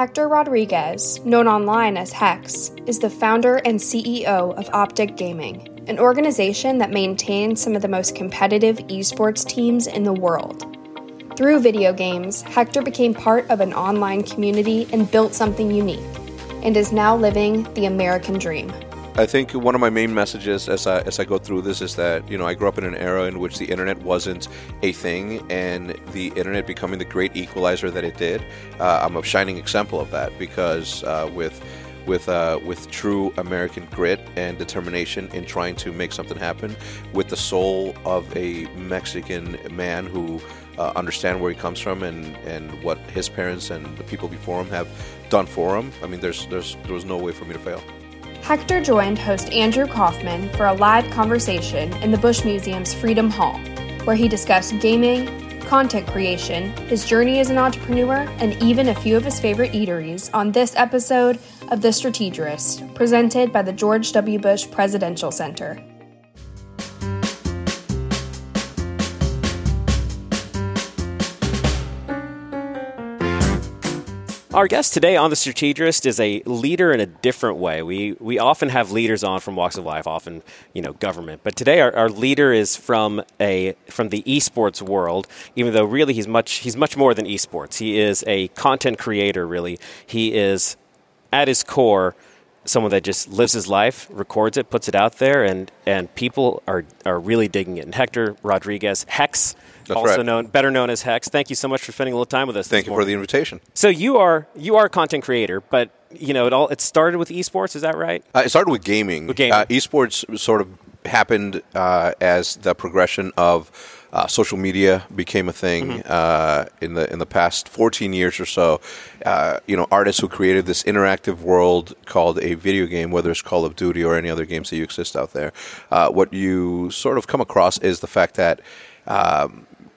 Hector Rodriguez, known online as Hex, is the founder and CEO of OpTic Gaming, an organization that maintains some of the most competitive esports teams in the world. Through video games, Hector became part of an online community and built something unique, and is now living the American dream. I think one of my main messages as I go through this is that, you know, I grew up in an era in which the internet wasn't a thing, and the internet becoming the great equalizer that it did. I'm a shining example of that because with true American grit and determination in trying to make something happen, with the soul of a Mexican man who understand where he comes from and what his parents and the people before him have done for him. I mean, there was no way for me to fail. Hector joined host Andrew Kaufmann for a live conversation in the Bush Museum's Freedom Hall, where he discussed gaming, content creation, his journey as an entrepreneur, and even a few of his favorite eateries on this episode of The Strategerist, presented by the George W. Bush Presidential Center. Our guest today on The Strategerist is a leader in a different way. We often have leaders on from walks of life, often, you know, government. But today our leader is from the esports world, even though really he's much more than esports. He is a content creator, really. He is, at his core, someone that just lives his life, records it, puts it out there, and people are really digging it. And Hector Rodriguez, Hex, better known as Hex. Thank you so much for spending a little time with us. Thank you for the invitation. So you are a content creator, but you know it started with esports. Is that right? It started with gaming. Esports sort of happened as the progression of. Social media became a thing in the past 14 years or so. You know, artists who created this interactive world called a video game, whether it's Call of Duty or any other games that you exist out there. What you sort of come across is the fact that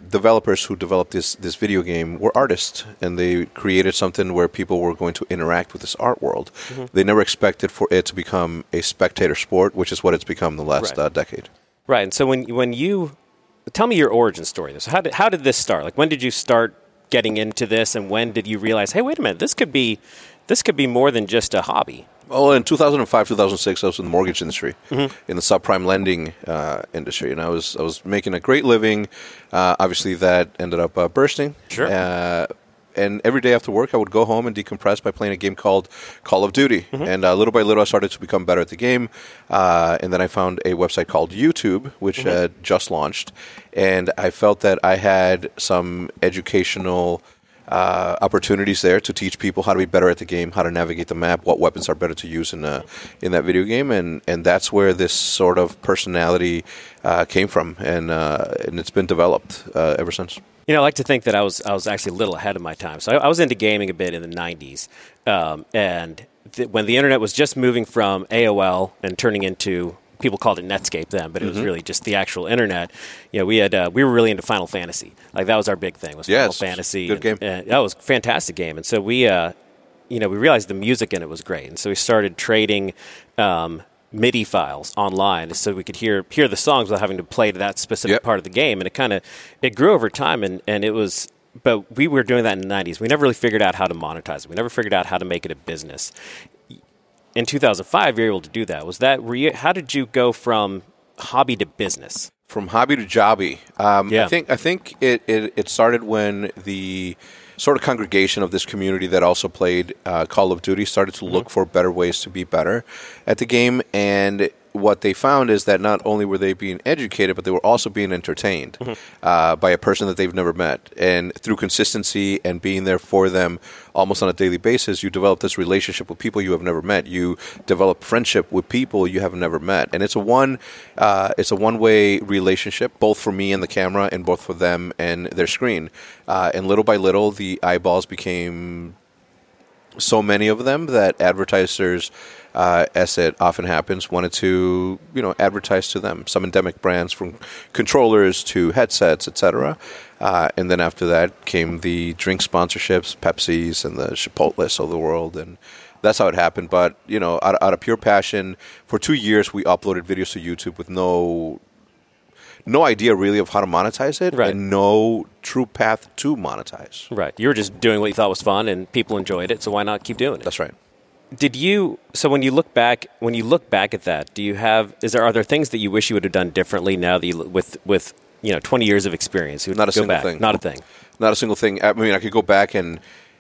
developers who developed this video game were artists, and they created something where people were going to interact with this art world. Mm-hmm. They never expected for it to become a spectator sport, which is what it's become the last decade. Right, and so when you... Tell me your origin story. So how did this start? Like, when did you start getting into this, and when did you realize, hey, wait a minute, this could be more than just a hobby? Well, in 2005, 2006, I was in the mortgage industry, in the subprime lending industry, and I was making a great living. Obviously, that ended up bursting. Sure. And every day after work, I would go home and decompress by playing a game called Call of Duty. Mm-hmm. And little by little, I started to become better at the game. And then I found a website called YouTube, which had just launched. And I felt that I had some educational opportunities there to teach people how to be better at the game, how to navigate the map, what weapons are better to use in that video game. And that's where this sort of personality came from. And it's been developed ever since. You know, I like to think that I was actually a little ahead of my time. So I was into gaming a bit in the 90s, and when the internet was just moving from AOL and turning into, people called it Netscape then, but it was really just the actual internet. You know, we were really into Final Fantasy. Like, that was our big thing, was Final Fantasy. Good game. And that was a fantastic game. And so we realized the music in it was great. And so we started trading MIDI files online, so we could hear the songs without having to play to that specific part of the game, and it grew over time, and it was. But we were doing that in the 90s. We never really figured out how to monetize it. We never figured out how to make it a business. In 2005, you were able to do that. Was that? How did you go from hobby to business? From hobby to jobby. I think it started when the sort of congregation of this community that also played Call of Duty started to look for better ways to be better at the game. And what they found is that not only were they being educated, but they were also being entertained by a person that they've never met. And through consistency and being there for them almost on a daily basis, you develop this relationship with people you have never met. You develop friendship with people you have never met. And it's a one-way relationship, both for me and the camera, and both for them and their screen. And little by little, the eyeballs became so many of them that advertisers... as it often happens, wanted to, you know, advertise to them, some endemic brands from controllers to headsets, etc. And then after that came the drink sponsorships, Pepsi's and the Chipotles of the world, and that's how it happened. But, you know, out of pure passion, for 2 years we uploaded videos to YouTube with no no idea really of how to monetize it, right, and no true path to monetize. Right. You were just doing what you thought was fun, and people enjoyed it, so why not keep doing it? That's right. Did you, so when you look back at that, do you have, are there things that you wish you would have done differently now that you, with 20 years of experience? Not a single thing. Not a thing. Not a single thing. I mean, I could go back and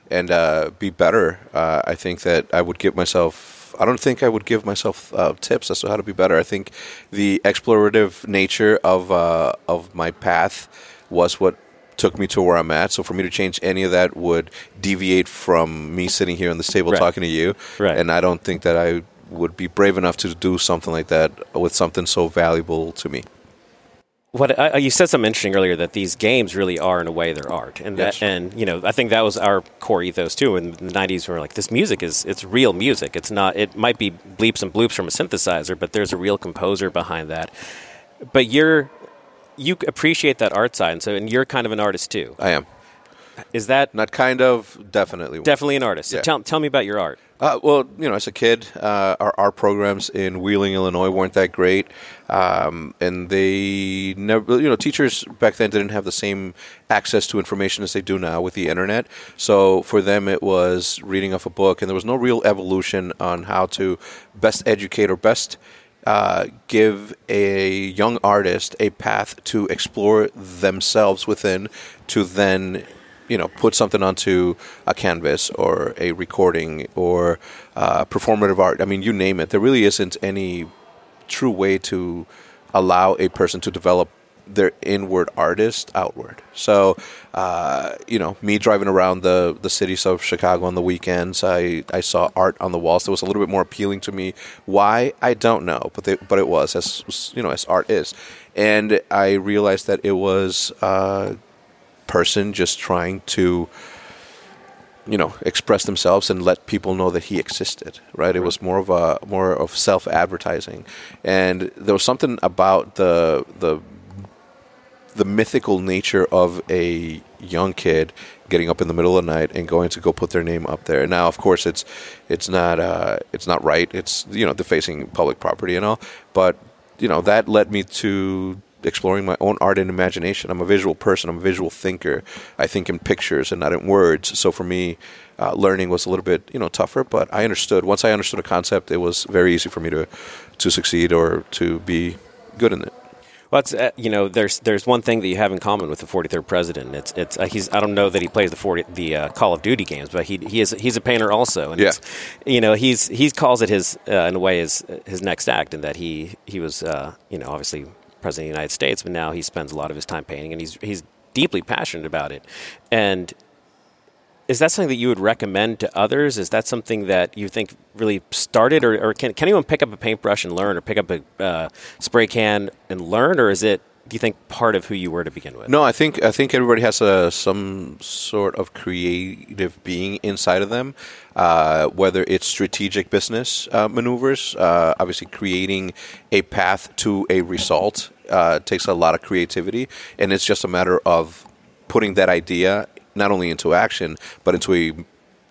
be better. I think that I would give myself, I don't think I would give myself tips as to how to be better. I think the explorative nature of my path was what took me to where I'm at. So for me to change any of that would deviate from me sitting here on this table, right, talking to you. Right. And I don't think that I would be brave enough to do something like that with something so valuable to me. What you said something interesting earlier, that these games really are, in a way, their art, and that, yes, and I think that was our core ethos too. In the '90s, we were like, this music it's real music. It's not. It might be bleeps and bloops from a synthesizer, but there's a real composer behind that. But you appreciate that art side, and you're kind of an artist too. I am. Is that not kind of definitely an artist? So yeah. Tell me about your art. Well, as a kid, our art programs in Wheeling, Illinois, weren't that great, and they never, teachers back then didn't have the same access to information as they do now with the internet. So for them, it was reading off a book, and there was no real evolution on how to best educate or best give a young artist a path to explore themselves within, to then put something onto a canvas or a recording or performative art. I mean, you name it. There really isn't any true way to allow a person to develop their inward artist outward. So, me driving around the cities of Chicago on the weekends, I saw art on the walls that was a little bit more appealing to me. Why? I don't know, but it was, as art is. And I realized that it was... person just trying to express themselves and let people know that he existed, right? It was more of self-advertising, and there was something about the mythical nature of a young kid getting up in the middle of the night and going to go put their name up there. Now, of course, it's not right. It's defacing public property and all, but that led me to exploring my own art and imagination. I'm a visual person. I'm a visual thinker. I think in pictures and not in words. So for me, learning was a little bit, tougher, but I understood. Once I understood a concept, it was very easy for me to succeed or to be good in it. Well, it's, there's one thing that you have in common with the 43rd president. It's he's, I don't know that he plays the Call of Duty games, but he's a painter also. And yeah. He calls it his, in a way, his next act, in that he was, obviously President of the United States, but now he spends a lot of his time painting, and he's deeply passionate about it. And is that something that you would recommend to others? Is that something that you think really started, or can anyone pick up a paintbrush and learn, or pick up a spray can and learn, or is it, do you think, part of who you were to begin with? No, I think everybody has some sort of creative being inside of them, whether it's strategic business maneuvers, obviously creating a path to a result takes a lot of creativity, and it's just a matter of putting that idea not only into action, but into a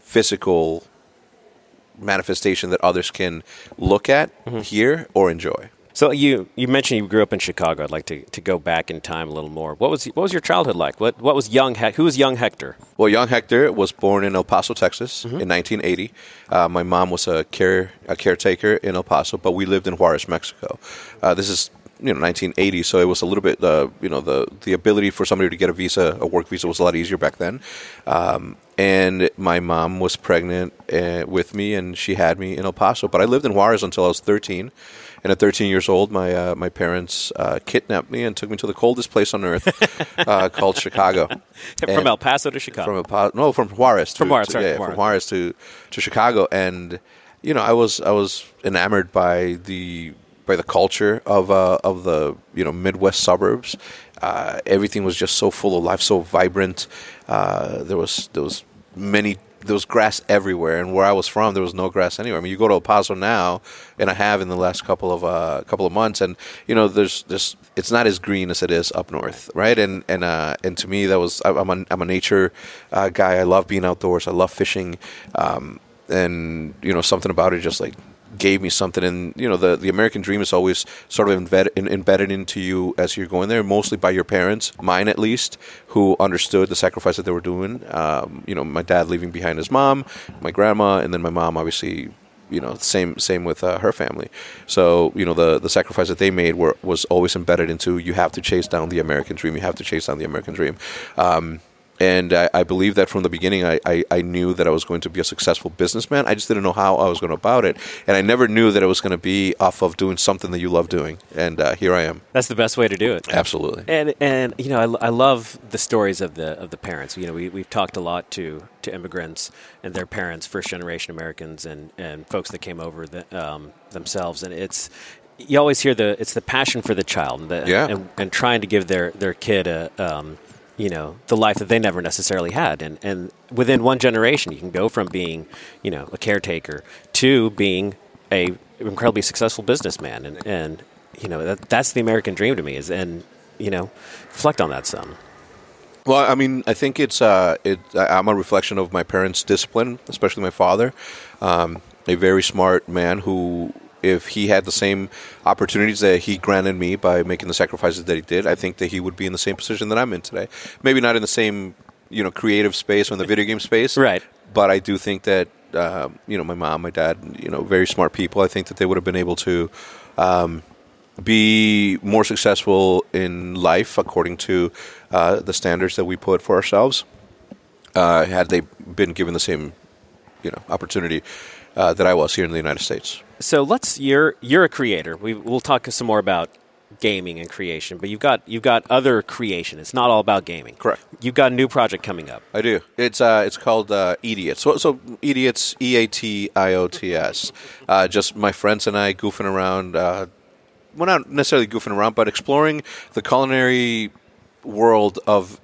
physical manifestation that others can look at, mm-hmm, hear, or enjoy. So you mentioned you grew up in Chicago. I'd like to go back in time a little more. What was your childhood like? What was young who was young Hector? Well, young Hector was born in El Paso, Texas, mm-hmm, in 1980. My mom was a caretaker in El Paso, but we lived in Juarez, Mexico. This is 1980, so it was a little bit the ability for somebody to get a visa, a work visa, was a lot easier back then. And my mom was pregnant with me, and she had me in El Paso, but I lived in Juarez until I was 13. And at 13 years old, my parents kidnapped me and took me to the coldest place on earth, called Chicago. From El Paso to Chicago. From Juarez. From Juarez to Chicago. And I was enamored by the culture of the Midwest suburbs. Everything was just so full of life, so vibrant. There was grass everywhere, and where I was from, there was no grass anywhere. I mean, you go to El Paso now, and I have in the last couple of months, and there's it's not as green as it is up north, right? And to me, that was, I'm a nature guy. I love being outdoors. I love fishing, and something about it just like gave me something. And, you know, the American dream is always sort of embedded into you as you're going there, mostly by your parents, mine at least, who understood the sacrifice that they were doing. You know, my dad leaving behind his mom, my grandma, and then my mom, obviously, you know, same with her family. So, you know, the sacrifice that they made was always embedded into, you have to chase down the American dream. You have to chase down the American dream. And I believe that from the beginning, I knew that I was going to be a successful businessman. I just didn't know how I was going to about it. And I never knew that it was going to be off of doing something that you love doing. And here I am. That's the best way to do it. Absolutely. And you know, I love the stories of the parents. You know, we've talked a lot to immigrants and their parents, first-generation Americans and folks that came over themselves. And it's... You always hear it's the passion for the child and trying to give their kid you know, the life that they never necessarily had. And within one generation, you can go from being, you know, a caretaker to being an incredibly successful businessman. And you know, that's the American dream to me is, and, you know, reflect on that some. Well, I mean, I think I'm a reflection of my parents' discipline, especially my father, a very smart man who, if he had the same opportunities that he granted me by making the sacrifices that he did, I think that he would be in the same position that I'm in today. Maybe not in the same, you know, creative space or in the video game space. Right. But I do think that, you know, my mom, my dad, you know, very smart people. I think that they would have been able to be more successful in life according to the standards that we put for ourselves had they been given the same, you know, opportunity that I was here in the United States. So you're a creator. We'll talk some more about gaming and creation, but you've got other creation. It's not all about gaming. Correct. You've got a new project coming up. I do. It's called EDIOTS. So EDIOTS, EATIOTS. Just my friends and I goofing around. Well, not necessarily goofing around, but exploring the culinary world of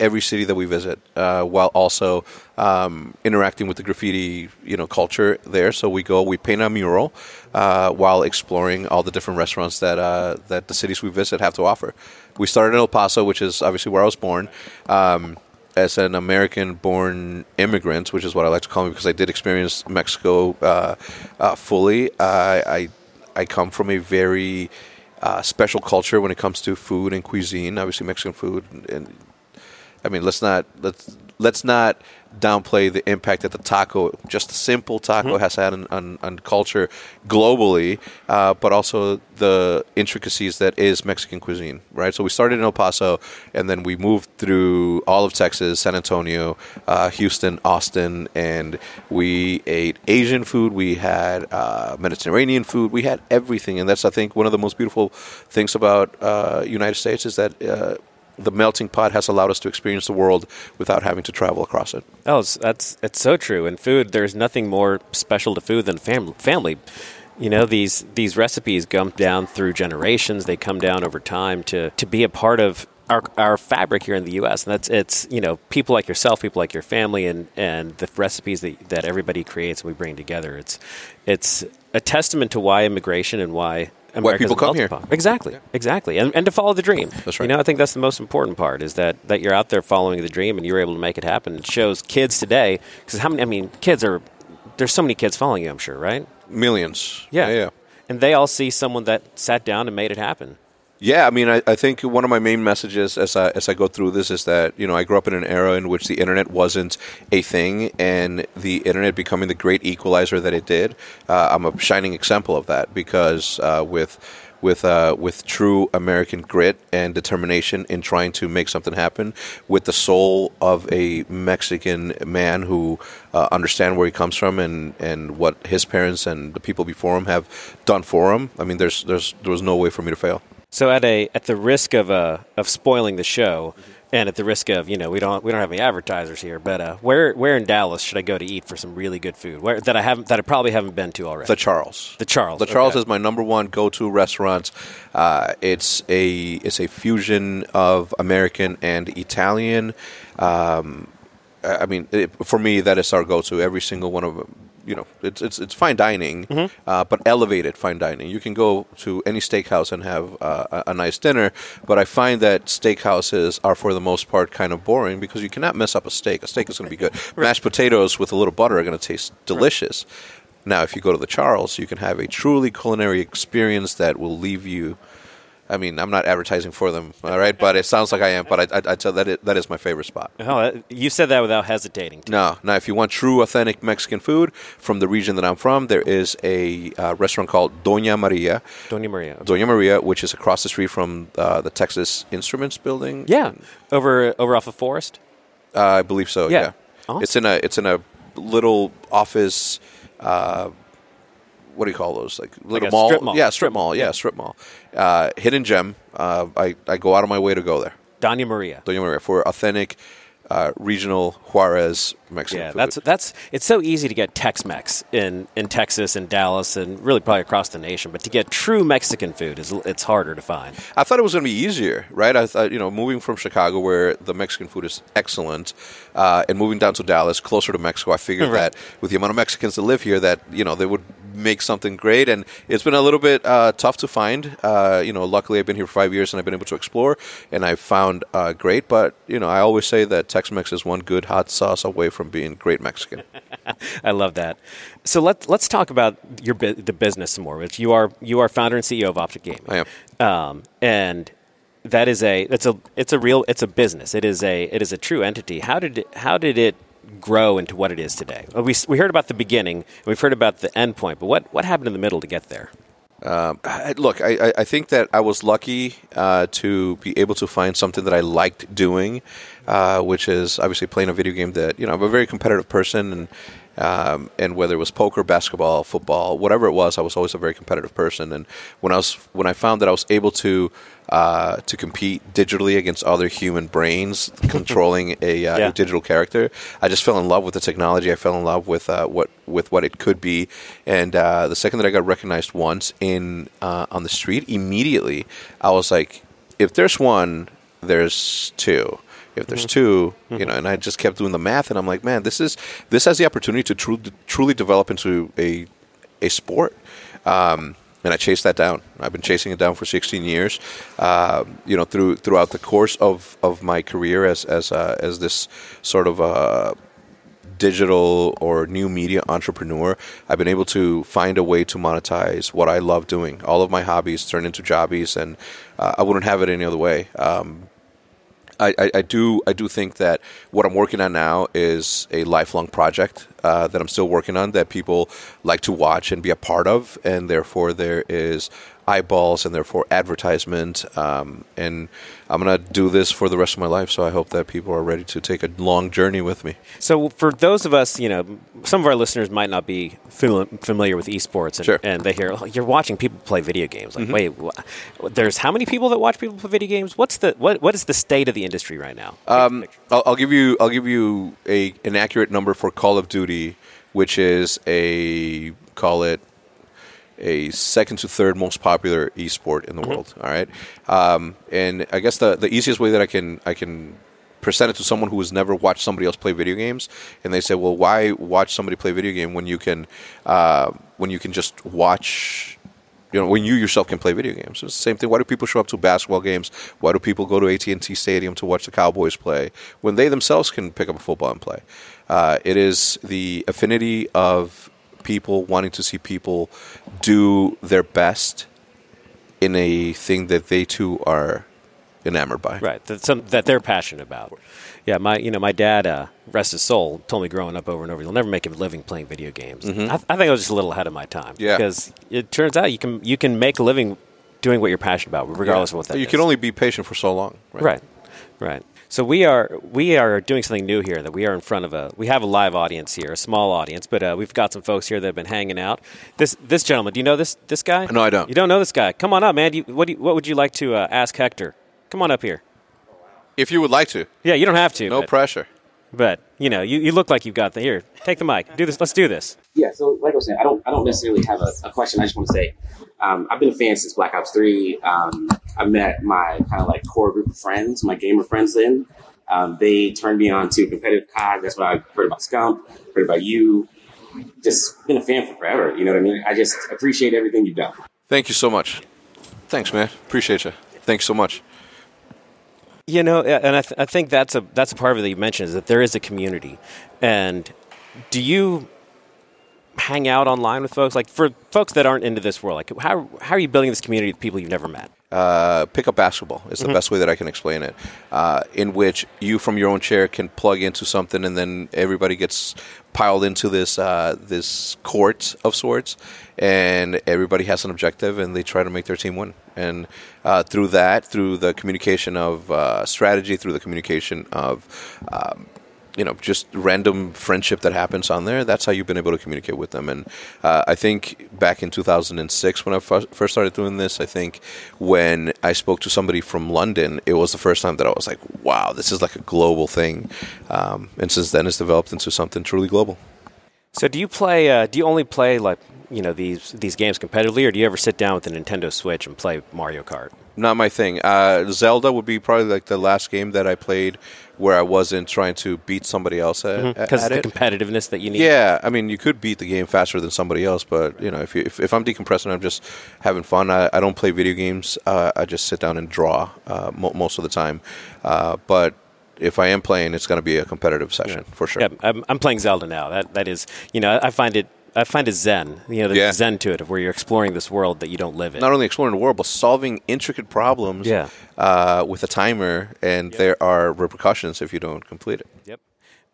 every city that we visit, while also interacting with the graffiti, you know, culture there. So we paint a mural while exploring all the different restaurants that the cities we visit have to offer. We started in El Paso, which is obviously where I was born, as an American-born immigrant, which is what I like to call me because I did experience Mexico fully. I come from a very special culture when it comes to food and cuisine. Obviously, Mexican food and I mean, let's not downplay the impact that the taco, just the simple taco, has had on culture globally, but also the intricacies that is Mexican cuisine, right? So we started in El Paso, and then we moved through all of Texas, San Antonio, Houston, Austin, and we ate Asian food. We had Mediterranean food. We had everything, and that's, I think, one of the most beautiful things about United States is that the melting pot has allowed us to experience the world without having to travel across it. Oh, it's so true. And food, there's nothing more special to food than family. You know, these recipes come down through generations. They come down over time to be a part of our fabric here in the U.S. And you know, people like yourself, people like your family, and the recipes that everybody creates and we bring together. It's a testament to why immigration and why Americans, why people come here. Exactly, yeah. Exactly. And to follow the dream. That's right. You know, I think that's the most important part is that you're out there following the dream and you're able to make it happen. It shows kids today, because there's so many kids following you, I'm sure, right? Millions. Yeah. And they all see someone that sat down and made it happen. Yeah, I mean, I think one of my main messages as I go through this is that, you know, I grew up in an era in which the internet wasn't a thing, and the internet becoming the great equalizer that it did. I'm a shining example of that because with true American grit and determination in trying to make something happen, with the soul of a Mexican man who understand where he comes from and what his parents and the people before him have done for him. I mean, there was no way for me to fail. So at the risk of spoiling the show, and at the risk of, you know, we don't have any advertisers here, but where in Dallas should I go to eat for some really good food that I probably haven't been to already? The Charles. The Charles is my number one go-to restaurant. It's a fusion of American and Italian. I mean, for me, that is our go-to. Every single one of them. You know, it's fine dining, but elevated fine dining. You can go to any steakhouse and have a nice dinner, but I find that steakhouses are, for the most part, kind of boring because you cannot mess up a steak. A steak is going to be good. Right. Mashed potatoes with a little butter are going to taste delicious. Right. Now, if you go to the Charles, you can have a truly culinary experience that will leave you. I mean, I'm not advertising for them, all right? But it sounds like I am. But I tell that is my favorite spot. Oh, you said that without hesitating. No. If you want true, authentic Mexican food from the region that I'm from, there is a restaurant called Doña Maria. Doña Maria. Okay. Doña Maria, which is across the street from the Texas Instruments building. Yeah, over off of Forest. I believe so. Yeah. Uh-huh. It's in a little office. What do you call those? Like a mall? Strip mall. Yeah, strip mall. Yeah, strip mall. Hidden gem. I go out of my way to go there. Doña Maria for authentic regional Juarez Mexican food. Yeah, that's it's so easy to get Tex-Mex in Texas and Dallas and really probably across the nation, but to get true Mexican food it's harder to find. I thought it was going to be easier, right? I thought, moving from Chicago where the Mexican food is excellent and moving down to Dallas, closer to Mexico, I figured that with the amount of Mexicans that live here that, they would make something great, and it's been a little bit tough to find. Luckily I've been here for 5 years and I've been able to explore, and I've found great. But I always say that Tex-Mex is one good hot sauce away from being great Mexican. I love that. So let's talk about the business some more. Which you are founder and CEO of OpTic Gaming. I am, and that is a business. It is a true entity. How did it grow into what it is today? We heard about the beginning, and we've heard about the end point, but what happened in the middle to get there? I think that I was lucky to be able to find something that I liked doing, which is obviously playing a video game that, I'm a very competitive person, and whether it was poker, basketball, football, whatever it was, I was always a very competitive person. And when I found that I was able to compete digitally against other human brains, controlling a digital character, I just fell in love with the technology. I fell in love with what it could be. And the second that I got recognized once on the street, immediately I was like, if there's one, there's two. If there's two, and I just kept doing the math, and I'm like, man, this has the opportunity to truly develop into a sport, and I chased that down. I've been chasing it down for 16 years, throughout the course of my career as this sort of digital or new media entrepreneur. I've been able to find a way to monetize what I love doing. All of my hobbies turn into jobbies, and I wouldn't have it any other way. I do think that what I'm working on now is a lifelong project that I'm still working on, that people like to watch and be a part of, and therefore there is eyeballs and therefore advertisement. And I'm going to do this for the rest of my life, so I hope that people are ready to take a long journey with me. So for those of us, some of our listeners might not be familiar with esports, and, sure. and they hear, you're watching people play video games. Like, wait, there's how many people that watch people play video games? What is the state of the industry right now? I'll give you an accurate number for Call of Duty, which is a second to third most popular esport in the world. All right, and I guess the easiest way that I can present it to someone who has never watched somebody else play video games, and they say, "Well, why watch somebody play video game when you can just watch?" When you yourself can play video games. It's the same thing. Why do people show up to basketball games? Why do people go to AT&T Stadium to watch the Cowboys play when they themselves can pick up a football and play? It is the affinity of people wanting to see people do their best in a thing that they too are enamored by. Right, that they're passionate about. Yeah, my dad, rest his soul, told me growing up over and over, you'll never make a living playing video games. I think I was just a little ahead of my time. Yeah. Because it turns out you can make a living doing what you're passionate about, regardless of what that is. You can only be patient for so long. Right. So we are doing something new here, that we are in front of we have a live audience here, a small audience, but we've got some folks here that have been hanging out. This gentleman, do you know this guy? No, I don't. You don't know this guy? Come on up, man. What would you like to ask Hector? Come on up here. If you would like to. Yeah, you don't have to. No pressure. But, you look like you've got the... Here, take the mic. Do this. Let's do this. Yeah, so like I was saying, I don't necessarily have a question. I just want to say, I've been a fan since Black Ops 3. I met my kind of like core group of friends, my gamer friends then. They turned me on to competitive COD. That's what I heard about Scump, heard about you. Just been a fan for forever, you know what I mean? I just appreciate everything you've done. Thank you so much. Thanks, man. Appreciate you. Thanks so much. And I think that's a part of it that you mentioned, is that there is a community. And hang out online with folks? Like, for folks that aren't into this world, like, how are you building this community with people you've never met? Pick up basketball is the best way that I can explain it, in which you from your own chair can plug into something, and then everybody gets piled into this this court of sorts, and everybody has an objective, and they try to make their team win. And through that, through the communication of strategy, through the communication of you know, just random friendship that happens on there. That's how you've been able to communicate with them. And I think back in 2006 when I first started doing this, I think when I spoke to somebody from London, it was the first time that I was like, wow, this is like a global thing. And since then, it's developed into something truly global. So do you play? Do you only play like, you know, these games competitively, or do you ever sit down with a Nintendo Switch and play Mario Kart? Not my thing. Zelda would be probably like the last game that I played where I wasn't trying to beat somebody else at, because of the competitiveness that you need. Yeah, I mean, you could beat the game faster than somebody else, but you know, if I'm decompressing, I'm just having fun. I don't play video games. I just sit down and draw most of the time. But if I am playing, it's going to be a competitive session for sure. Yeah, I'm playing Zelda now. That is, you know, I find a zen, you know, there's a zen to it, of where you're exploring this world that you don't live in. Not only exploring the world, but solving intricate problems with a timer, and there are repercussions if you don't complete it. Yep.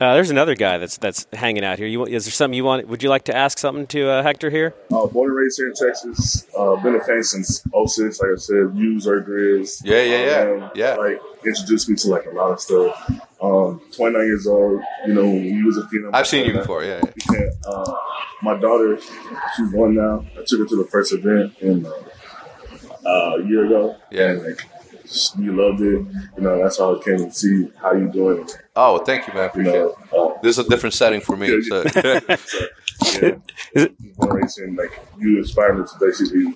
There's another guy that's hanging out here. Is there something you want? Would you like to ask something to Hector here? Born and raised here in Texas. Been a fan since 06, like I said. Used our Grizz. Yeah. Like, introduced me to like a lot of stuff. 29 years old. You know, when you was a female. I've seen you before. Yeah. My daughter, she's 1 now. I took her to the first event in a year ago. Yeah. And, like, you loved it. You know, that's how I came to see how you doing it. Oh, thank you, man. Appreciate it. This is a different setting for me. Yeah, racing, like, you inspired me to basically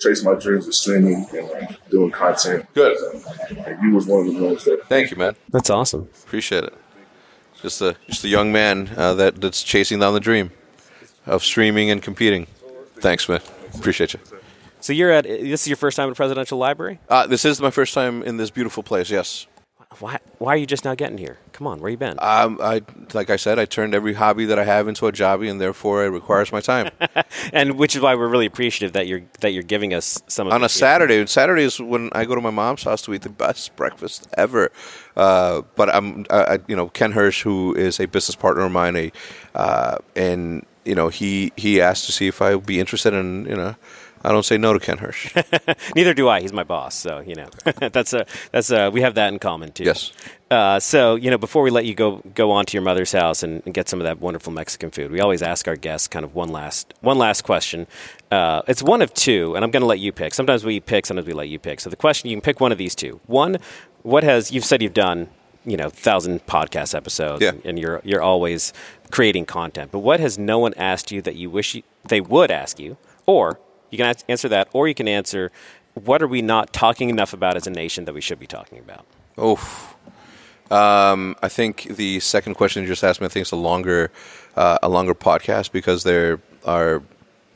chase my dreams of streaming and like doing content. Good. Like, you was one of the ones that. Thank you, man. That's awesome. Appreciate it. Just a young man that's chasing down the dream of streaming and competing. Thanks, man. Appreciate you. So this is your first time in a presidential library? This is my first time in this beautiful place, yes. Why are you just now getting here? Come on, where you been? Like I said, I turned every hobby that I have into a jobby, and therefore it requires my time. And which is why we're really appreciative that you're giving us some of on a Saturday. And Saturday is when I go to my mom's house to eat the best breakfast ever. But Ken Hirsch, who is a business partner of mine, and you know, he asked to see if I would be interested in, you know. I don't say no to Ken Hirsch. Neither do I. He's my boss, so you know that's we have that in common too. Yes. So you know, before we let you go on to your mother's house and get some of that wonderful Mexican food, we always ask our guests kind of one last question. It's one of two, and I'm going to let you pick. Sometimes we pick, sometimes we let you pick. So the question, you can pick one of these two. One, you've said you've done, you know, 1,000 podcast episodes, and you're always creating content. But what has no one asked you that you wish they would ask you? Or you can answer that, or you can answer, what are we not talking enough about as a nation that we should be talking about? Oh, I think the second question you just asked me, I think it's a longer podcast, because there are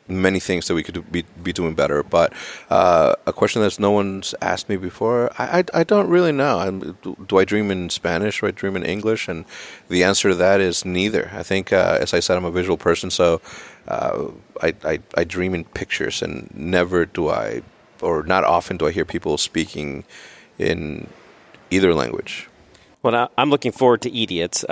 many things that we could be doing better. But a question that no one's asked me before, I don't really know. Do I dream in Spanish? Do I dream in English? And the answer to that is neither. I think, as I said, I'm a visual person, so I dream in pictures, and not often do I hear people speaking in either language. Well, I'm looking forward to EDIOTS.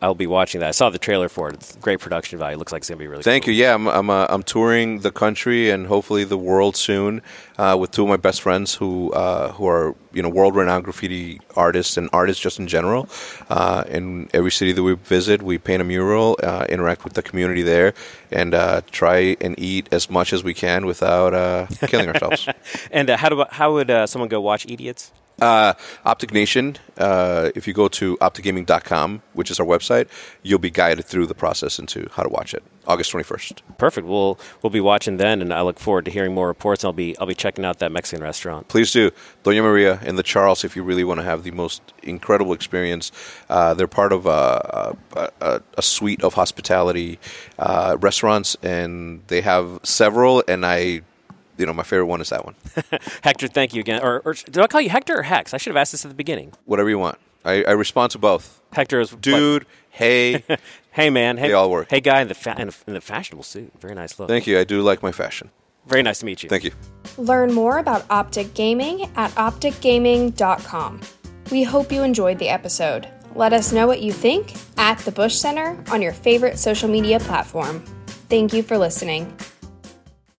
I'll be watching that. I saw the trailer for it. It's great production value. It looks like it's going to be really cool. Thank you. Yeah, I'm touring the country and hopefully the world soon with two of my best friends who are, you know, world-renowned graffiti artists and artists just in general. In every city that we visit, we paint a mural, interact with the community there, and try and eat as much as we can without killing ourselves. And how would someone go watch EDIOTS? OpTic Nation, if you go to opticgaming.com, which is our website, you'll be guided through the process into how to watch it. August 21st. Perfect. We'll be watching then, and I look forward to hearing more reports. I'll be checking out that Mexican restaurant. Please do. Doña Maria and The Charles, if you really want to have the most incredible experience. They're part of a suite of hospitality restaurants, and they have several, and you know, my favorite one is that one. Hector, thank you again. Or did I call you Hector or Hex? I should have asked this at the beginning. Whatever you want. I respond to both. Hector is... Dude, Hey. Hey, man. Hey, they all work. Hey, guy in the fashionable suit. Very nice look. Thank you. I do like my fashion. Very nice to meet you. Thank you. Learn more about OpTic Gaming at opticgaming.com. We hope you enjoyed the episode. Let us know what you think at the Bush Center on your favorite social media platform. Thank you for listening.